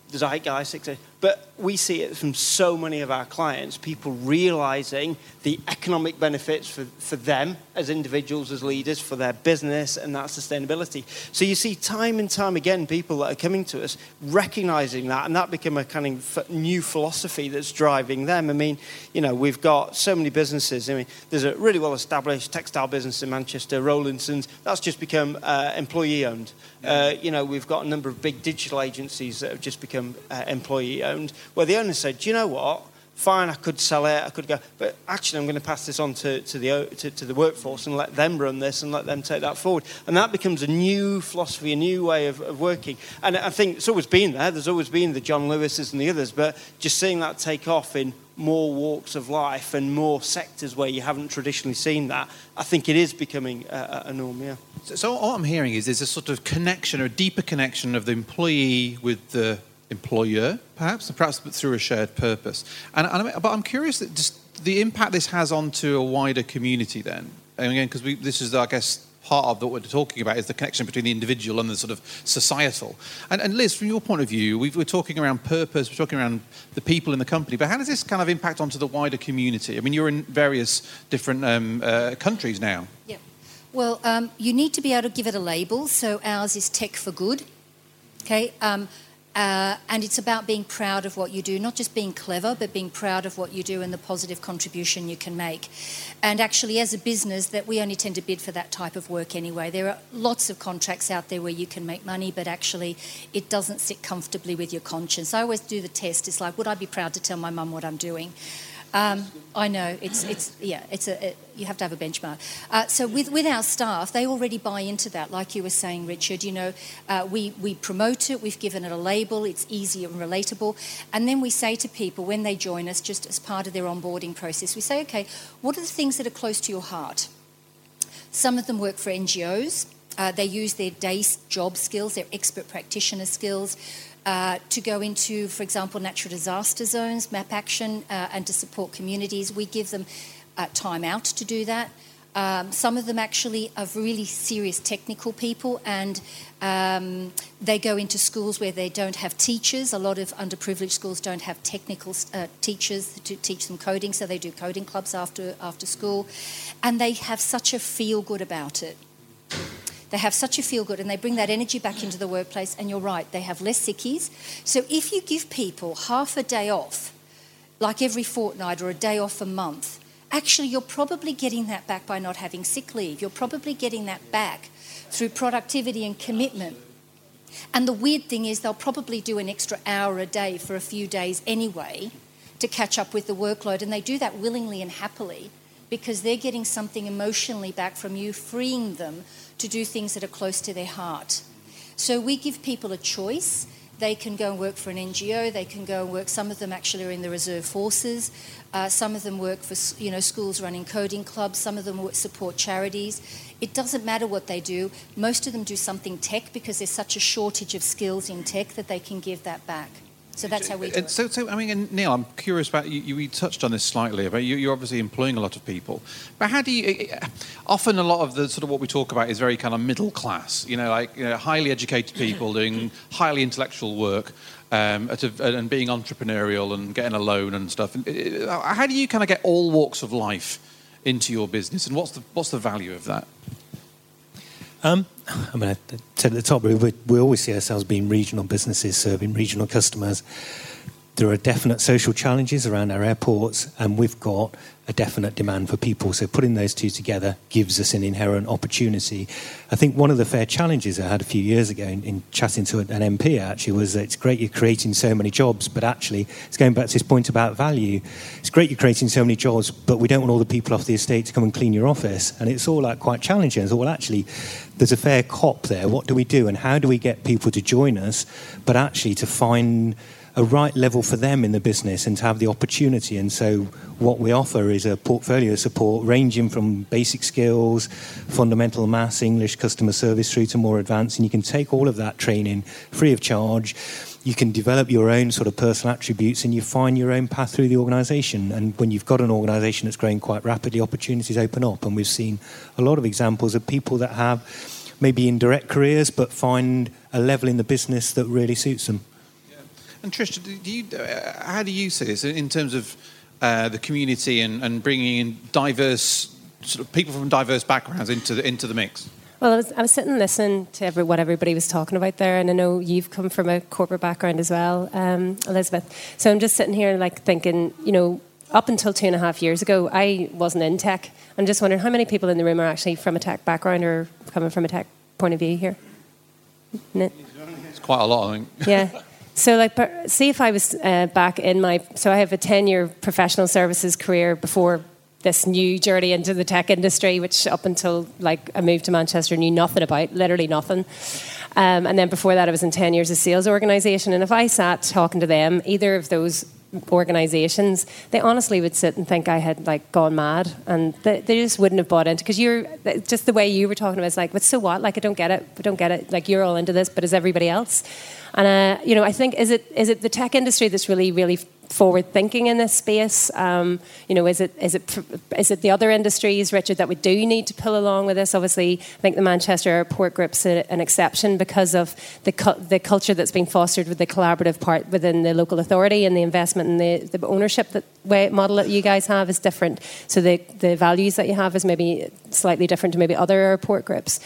The zeitgeist, but we see it from so many of our clients, people realising the economic benefits for them as individuals, as leaders, for their business and that sustainability. So you see time and time again people that are coming to us recognising that, and that become a kind of new philosophy that's driving them. I mean, you know, we've got so many businesses. I mean, there's a really well-established textile business in Manchester, Rowlandsons. That's just become employee-owned. You know, we've got a number of big digital agencies that have just become employee-owned, where the owner said, do you know what, fine, I could sell it, I could go, but actually I'm going to pass this on to the workforce and let them run this and let them take that forward. And that becomes a new philosophy, a new way of working. And I think it's always been there. There's always been the John Lewises and the others, but just seeing that take off in more walks of life and more sectors where you haven't traditionally seen that, I think it is becoming a norm, yeah. So all I'm hearing is there's a sort of connection, or a deeper connection of the employee with the employer, perhaps through a shared purpose. But I'm curious that just the impact this has onto a wider community then. And again, because this is, I guess, part of what we're talking about is the connection between the individual and the sort of societal. And Liz, from your point of view, we're talking around purpose, we're talking around the people in the company, but how does this kind of impact onto the wider community? I mean, you're in various different countries now. Yeah. Well, you need to be able to give it a label. So ours is Tech for Good, okay? And it's about being proud of what you do, not just being clever, but being proud of what you do and the positive contribution you can make. And actually, as a business, that we only tend to bid for that type of work anyway. There are lots of contracts out there where you can make money, but actually it doesn't sit comfortably with your conscience. I always do the test. It's like, would I be proud to tell my mum what I'm doing? I know, you have to have a benchmark. So with our staff, they already buy into that, like you were saying, Richard. You know, we promote it, we've given it a label, it's easy and relatable. And then we say to people when they join us, just as part of their onboarding process, we say, okay, what are the things that are close to your heart? Some of them work for NGOs. They use their day job skills, their expert practitioner skills, to go into, for example, natural disaster zones, Map Action, and to support communities. We give them time out to do that. Some of them actually are really serious technical people, and they go into schools where they don't have teachers. A lot of underprivileged schools don't have technical teachers to teach them coding, so they do coding clubs after school. And they have such a feel-good about it. They have such a feel-good, and they bring that energy back into the workplace, and you're right, they have less sickies. So if you give people half a day off, like every fortnight or a day off a month, actually you're probably getting that back by not having sick leave. You're probably getting that back through productivity and commitment. And the weird thing is they'll probably do an extra hour a day for a few days anyway to catch up with the workload, and they do that willingly and happily, because they're getting something emotionally back from you, freeing them to do things that are close to their heart. So we give people a choice. They can go and work for an NGO, they can go and work, some of them actually are in the reserve forces, some of them work for, you know, schools running coding clubs, some of them support charities. It doesn't matter what they do. Most of them do something tech because there's such a shortage of skills in tech that they can give that back. So that's how we do it. So I mean, and Neil, I'm curious about you touched on this slightly, but you're obviously employing a lot of people. But how do you? Often, a lot of the sort of what we talk about is very kind of middle class. Highly educated people doing highly intellectual work, and being entrepreneurial and getting a loan and stuff. And how do you kind of get all walks of life into your business? And what's the value of that? I mean, I said at the top, we always see ourselves being regional businesses, serving regional customers. There are definite social challenges around our airports, and we've got a definite demand for people. So putting those two together gives us an inherent opportunity. I think one of the fair challenges I had a few years ago in chatting to an MP, actually, was that it's great you're creating so many jobs, but actually, it's going back to this point about value. It's great you're creating so many jobs, but we don't want all the people off the estate to come and clean your office. And it's all like quite challenging. It's all, well, actually, there's a fair cop there. What do we do, and how do we get people to join us, but actually to find a right level for them in the business and to have the opportunity? And so what we offer is a portfolio support ranging from basic skills, fundamental maths, English, customer service through to more advanced, and you can take all of that training free of charge. You can develop your own sort of personal attributes and you find your own path through the organisation. And when you've got an organisation that's growing quite rapidly, opportunities open up, and we've seen a lot of examples of people that have maybe indirect careers but find a level in the business that really suits them. And Trish, how do you see this in terms of the community and bringing in diverse sort of people from diverse backgrounds into the mix? Well, I was sitting and listening to what everybody was talking about there, and I know you've come from a corporate background as well, Elizabeth. So I'm just sitting here like thinking, up until 2.5 years ago, I wasn't in tech. I'm just wondering how many people in the room are actually from a tech background or coming from a tech point of view here? It's quite a lot, I think. Yeah. So, see if I was back in my... So I have a 10-year professional services career before this new journey into the tech industry, which up until, I moved to Manchester, knew nothing about, literally nothing. And then before that, I was in 10 years of sales organisation. And if I sat talking to them, either of those organisations, they honestly would sit and think I had, gone mad. And they just wouldn't have bought into... Because just the way you were talking about, it's but so what? I don't get it. I don't get it. You're all into this, but is everybody else? And, I think, is it the tech industry that's really, really forward-thinking in this space? Is it the other industries, Richard, that we do need to pull along with this? Obviously, I think the Manchester Airport Group's an exception because of the culture that's been fostered with the collaborative part within the local authority, and the investment and the ownership model that you guys have is different. So the values that you have is maybe slightly different to maybe other airport groups.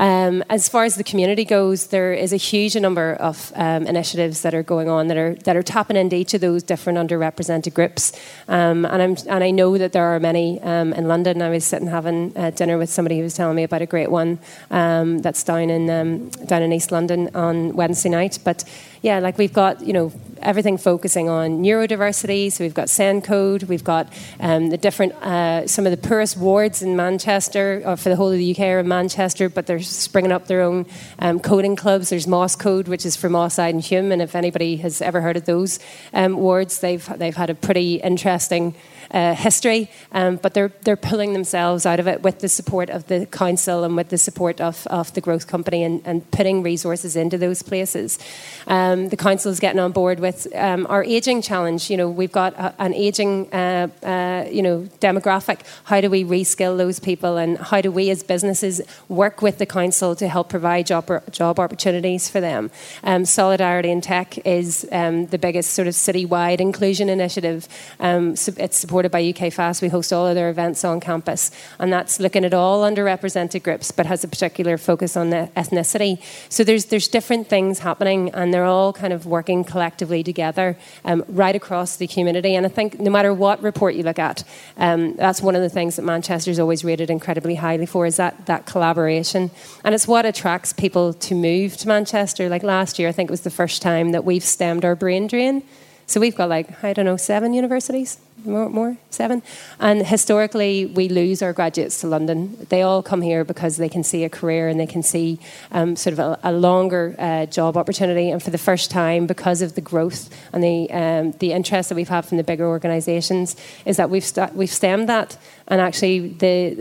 As far as the community goes, there is a huge number of initiatives that are going on that are tapping into each of those different underrepresented groups. And I know that there are many in London. I was sitting having dinner with somebody who was telling me about a great one that's down in East London on Wednesday night. But yeah, we've got everything focusing on neurodiversity. So we've got SEN Code. We've got the different some of the poorest wards in Manchester, or for the whole of the UK, are in Manchester, but they're springing up their own coding clubs. There's Moss Code, which is for Moss, Eyed and Hume, and if anybody has ever heard of those wards, they've had a pretty interesting history, but they're pulling themselves out of it with the support of the council and with the support of the Growth Company and putting resources into those places. The council is getting on board with our ageing challenge. We've got an ageing demographic. How do we reskill those people, and how do we as businesses work with the council to help provide job opportunities for them? Solidarity in Tech is the biggest sort of citywide inclusion initiative. So it's supported by UK Fast. We host all of their events on campus, and that's looking at all underrepresented groups, but has a particular focus on the ethnicity. So there's different things happening, and they're all kind of working collectively together right across the community. And I think no matter what report you look at, that's one of the things that Manchester's always rated incredibly highly for, is that collaboration. And it's what attracts people to move to Manchester. Last year, I think it was the first time that we've stemmed our brain drain. So we've got 7 universities seven. And historically, we lose our graduates to London. They all come here because they can see a career and they can see sort of a longer job opportunity. And for the first time, because of the growth and the interest that we've had from the bigger organisations, is that we've stemmed that. And actually,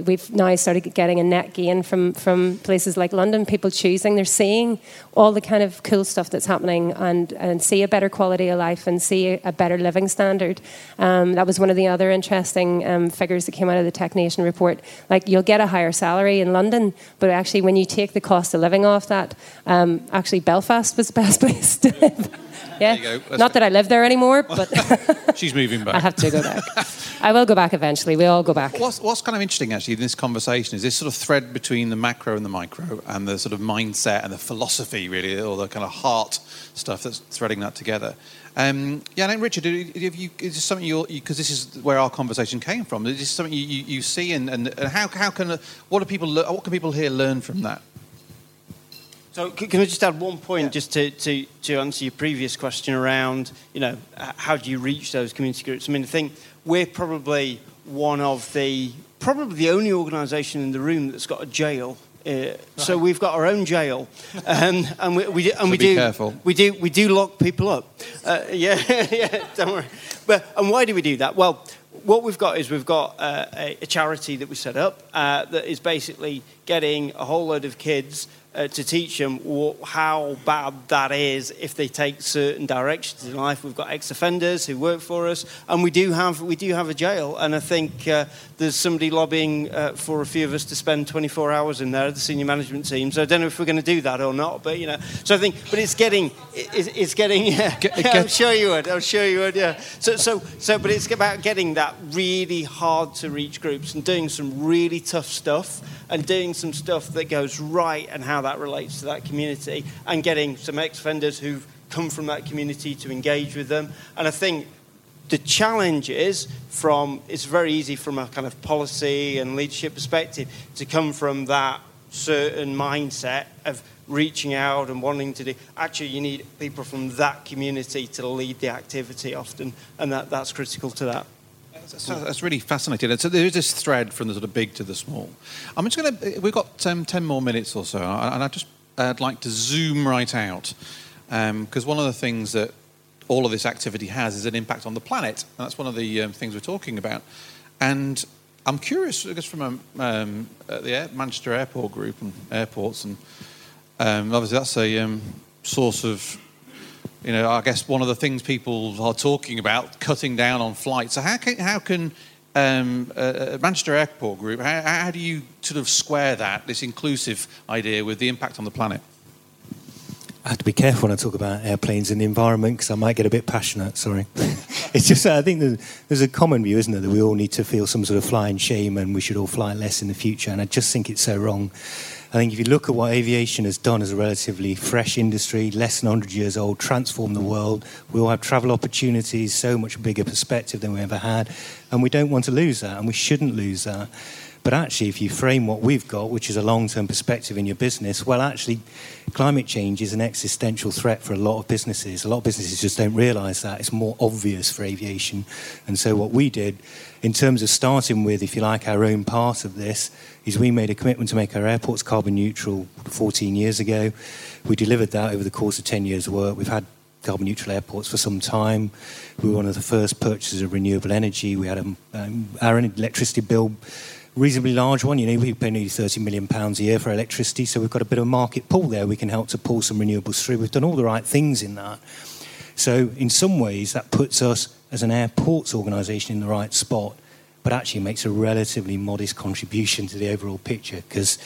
we've now started getting a net gain from places like London, people choosing. They're seeing all the kind of cool stuff that's happening and see a better quality of life and see a better living standard. That was one of the other interesting figures that came out of the Tech Nation report. Like, you'll get a higher salary in London, but actually when you take the cost of living off that, actually Belfast was the best place to live. Yeah, not that I live there anymore, but... She's moving back. I have to go back. I will go back eventually. We all go back. What's kind of interesting, actually, in this conversation is this sort of thread between the macro and the micro and the sort of mindset and the philosophy, really, all the kind of heart stuff that's threading that together. Yeah, and Richard, is this something you, because this is where our conversation came from, is this something you see and how can, what can people here learn from that? So can I just add one point just to answer your previous question around, you know, how do you reach those community groups? I mean, I think we're probably the only organisation in the room that's got a jail. Right. So we've got our own jail, and we do lock people up. Don't worry. And why do we do that? Well, what we've got is a charity that we set up that is basically getting a whole load of kids. To teach them how bad that is if they take certain directions in life. We've got ex-offenders who work for us, and we do have a jail. And I think there's somebody lobbying for a few of us to spend 24 hours in there, the senior management team. So I don't know if we're going to do that or not. But you know, so I think, but it's getting. Yeah, I'm sure you would. Yeah. So, but it's about getting that really hard to reach groups and doing some really tough stuff and doing some stuff that goes right and how that relates to that community, and getting some ex-offenders who've come from that community to engage with them. And I think the challenge is it's very easy from a kind of policy and leadership perspective to come from that certain mindset of reaching out and wanting to do. Actually, you need people from that community to lead the activity often, and that's critical to that. So that's really fascinating. And so there is this thread from the sort of big to the small. I'm just going to... We've got 10 more minutes or so, and I'd like to zoom right out, because one of the things that all of this activity has is an impact on the planet, and that's one of the things we're talking about. And I'm curious, I guess, from the Manchester Airport Group and airports, and obviously that's a source of... You know, I guess one of the things people are talking about, cutting down on flights. So how can Manchester Airport Group, how do you sort of square that, this inclusive idea, with the impact on the planet? I have to be careful when I talk about airplanes and the environment, because I might get a bit passionate, sorry. It's just, I think there's a common view, isn't there, that we all need to feel some sort of flying shame and we should all fly less in the future, and I just think it's so wrong. I think if you look at what aviation has done as a relatively fresh industry, less than 100 years old, transformed the world, we all have travel opportunities, so much bigger perspective than we ever had, and we don't want to lose that, and we shouldn't lose that. But actually, if you frame what we've got, which is a long-term perspective in your business, well, actually, climate change is an existential threat for a lot of businesses. A lot of businesses just don't realise that. It's more obvious for aviation. And so what we did, in terms of starting with, if you like, our own part of this, is we made a commitment to make our airports carbon neutral 14 years ago. We delivered that over the course of 10 years' work. We've had carbon neutral airports for some time. We were one of the first purchasers of renewable energy. We had our electricity bill... reasonably large one. You know, we pay nearly £30 million a year for electricity, so we've got a bit of a market pull there. We can help to pull some renewables through. We've done all the right things in that. So in some ways, that puts us as an airports organisation in the right spot, but actually makes a relatively modest contribution to the overall picture because,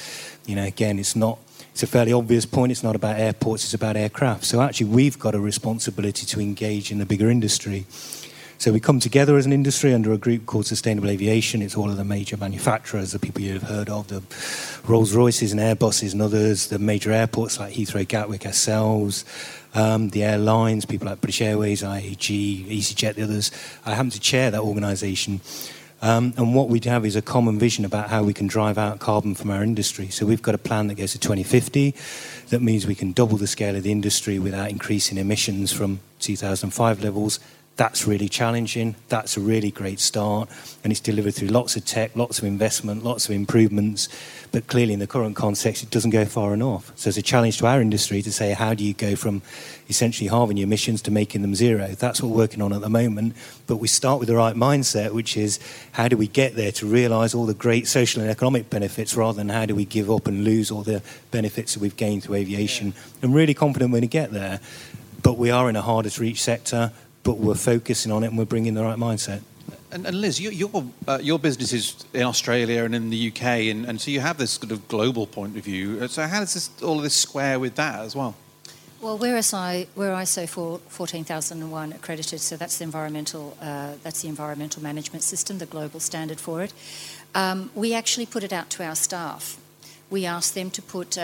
you know, again, it's a fairly obvious point. It's not about airports, it's about aircraft. So actually, we've got a responsibility to engage in the bigger industry. So we come together as an industry under a group called Sustainable Aviation. It's all of the major manufacturers, the people you have heard of, the Rolls-Royces and Airbuses and others, the major airports like Heathrow, Gatwick, ourselves, the airlines, people like British Airways, IAG, EasyJet, the others. I happen to chair that organisation. And what we have is a common vision about how we can drive out carbon from our industry. So we've got a plan that goes to 2050. That means we can double the scale of the industry without increasing emissions from 2005 levels. That's really challenging. That's a really great start. And it's delivered through lots of tech, lots of investment, lots of improvements. But clearly in the current context, it doesn't go far enough. So it's a challenge to our industry to say, how do you go from essentially halving your emissions to making them zero? That's what we're working on at the moment. But we start with the right mindset, which is how do we get there to realise all the great social and economic benefits rather than how do we give up and lose all the benefits that we've gained through aviation. I'm really confident we're going to get there. But we are in a harder to reach sector. But we're focusing on it and we're bringing the right mindset. And Liz, your business is in Australia and in the UK, and so you have this sort of global point of view. So how does this, all of this square with that as well? Well, we're ISO 14001 accredited, so that's the environmental management system, the global standard for it. We actually put it out to our staff. We ask them to put.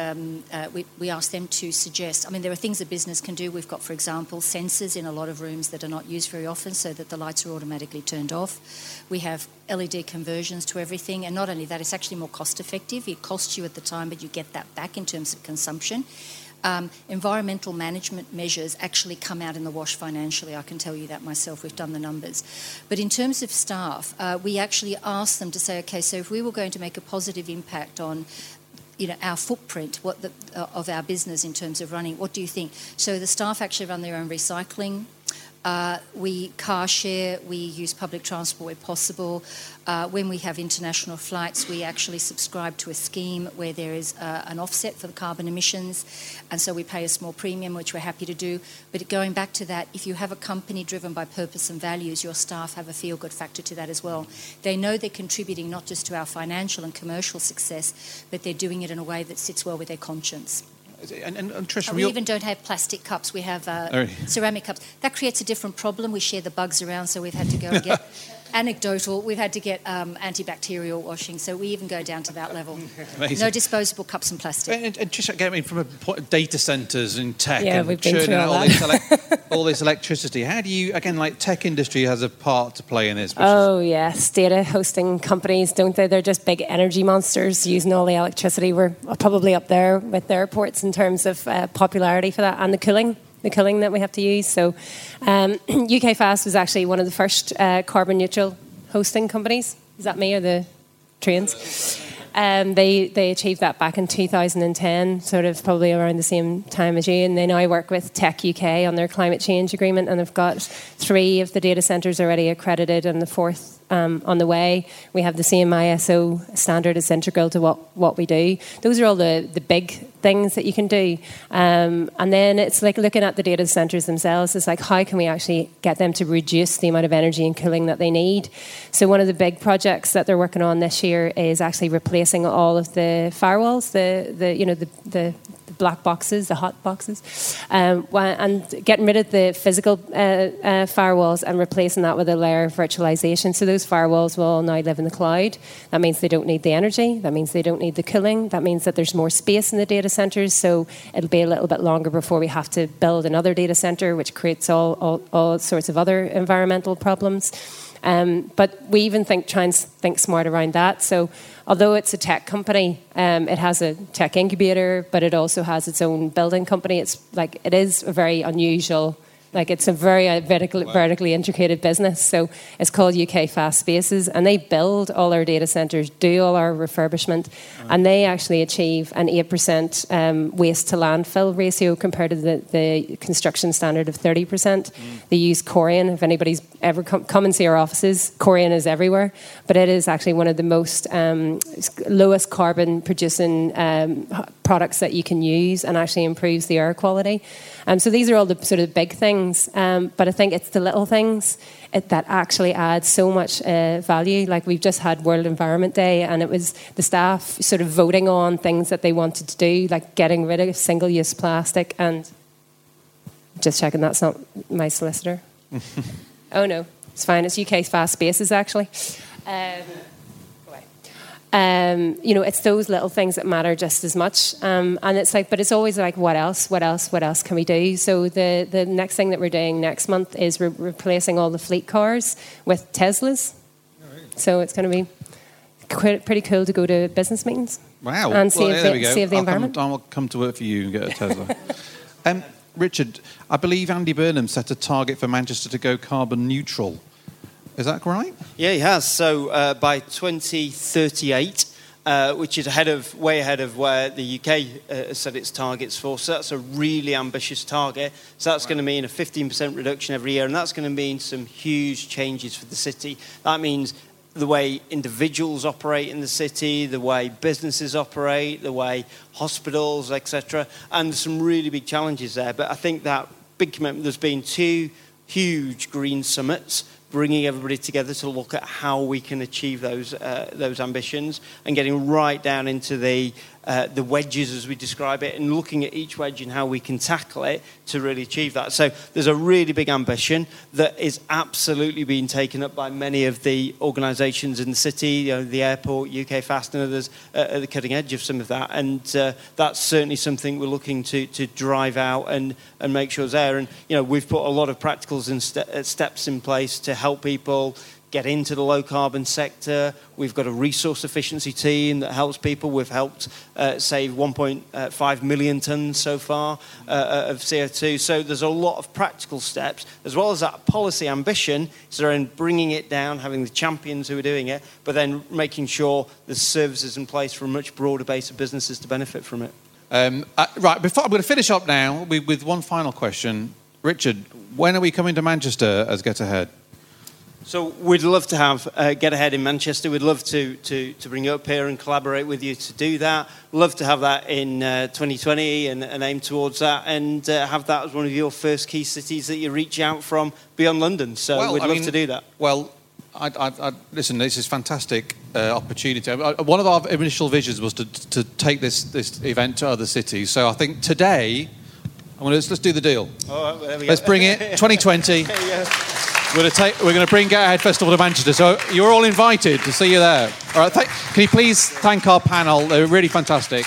We ask them to suggest. I mean, there are things a business can do. We've got, for example, sensors in a lot of rooms that are not used very often, so that the lights are automatically turned off. We have LED conversions to everything, and not only that, it's actually more cost-effective. It costs you at the time, but you get that back in terms of consumption. Environmental management measures actually come out in the wash financially. I can tell you that myself. We've done the numbers. But in terms of staff, we actually ask them to say, okay, so if we were going to make a positive impact on our footprint, of our business in terms of running. What do you think? So the staff actually run their own recycling. We car share. We use public transport where possible. When we have international flights, we actually subscribe to a scheme where there is an offset for the carbon emissions, and so we pay a small premium, which we're happy to do. But going back to that, if you have a company driven by purpose and values, your staff have a feel-good factor to that as well. They know they're contributing not just to our financial and commercial success, but they're doing it in a way that sits well with their conscience. And Trish, we even don't have plastic cups. We have ceramic cups. That creates a different problem. We share the bugs around, so we've had to go and get anecdotal. We've had to get antibacterial washing, so we even go down to that level. Amazing. No disposable cups and plastic. And Trish, again, I mean, from a point of data centres and tech and churning all this electricity, how do you, again, like tech industry has a part to play in this? Yes. Data hosting companies, don't they? They're just big energy monsters using all the electricity. We're probably up there with the airports in terms of popularity for that, and the cooling that we have to use. So UK Fast was actually one of the first carbon neutral hosting companies. Is that me or the trains? They achieved that back in 2010, sort of probably around the same time as you, and they now work with Tech UK on their climate change agreement, and they've got 3 of the data centres already accredited and the 4th on the way. We have the same ISO standard as integral to what we do. Those are all the big things that you can do. And then it's like looking at the data centres themselves. It's like, how can we actually get them to reduce the amount of energy and cooling that they need? So one of the big projects that they're working on this year is actually replacing all of the firewalls, the black boxes, the hot boxes, and getting rid of the physical firewalls and replacing that with a layer of virtualization. So those firewalls will now live in the cloud. That means they don't need the energy. That means they don't need the cooling. That means that there's more space in the data centers, so it'll be a little bit longer before we have to build another data center, which creates all sorts of other environmental problems. But we even try and think smart around that. So although it's a tech company, it has a tech incubator, but it also has its own building company. It's a very vertically integrated business. So it's called UK Fast Spaces, and they build all our data centres, do all our refurbishment, and they actually achieve an 8% waste to landfill ratio compared to the construction standard of 30%. They use Corian. If anybody's ever come and see our offices, Corian is everywhere, but it is actually one of the most lowest carbon producing products that you can use, and actually improves the air quality. So these are all the sort of big things, but I think it's the little things that actually add so much value. Like, we've just had World Environment Day, and it was the staff sort of voting on things that they wanted to do, like getting rid of single-use plastic and... Just checking that's not my solicitor. Oh, no, it's fine. It's UK Fast Spaces, actually. It's those little things that matter just as much, and it's like, but it's always like, what else can we do? So the next thing that we're doing next month is we're replacing all the fleet cars with Teslas. So it's going to be pretty cool to go to business meetings. Wow. And save the environment. I'll come to work for you and get a Tesla. Richard, I believe Andy Burnham set a target for Manchester to go carbon neutral. Is that right? Yeah, he has. So by 2038, which is way ahead of where the UK set its targets for. So that's a really ambitious target. So that's going to mean a 15% reduction every year, and that's going to mean some huge changes for the city. That means the way individuals operate in the city, the way businesses operate, the way hospitals, etc. And there's some really big challenges there. But I think that big commitment, there's been two huge green summits bringing everybody together to look at how we can achieve those ambitions, and getting right down into the wedges, as we describe it, and looking at each wedge and how we can tackle it to really achieve that. So there's a really big ambition that is absolutely being taken up by many of the organisations in the city, the airport, UK Fast and others, at the cutting edge of some of that. And that's certainly something we're looking to drive out and make sure is there. And, we've put a lot of practicals and steps in place to help people get into the low-carbon sector. We've got a resource efficiency team that helps people. We've helped save 1.5 million tonnes so far of CO2. So there's a lot of practical steps, as well as that policy ambition. So in bringing it down, having the champions who are doing it, but then making sure there's services in place for a much broader base of businesses to benefit from it. I'm going to finish up now with one final question. Richard, when are we coming to Manchester as Get Ahead? So we'd love to have Get Ahead in Manchester. We'd love to bring you up here and collaborate with you to do that. Love to have that in 2020 and aim towards that, and have that as one of your first key cities that you reach out from beyond London. So we'd love to do that. Well, listen, this is a fantastic opportunity. One of our initial visions was to take this event to other cities. So I think today, let's do the deal. All right, there we go. Let's bring it, 2020. Yeah. We're going to bring Get Ahead Festival to Manchester, so you're all invited to see you there. All right, can you please thank our panel? They're really fantastic.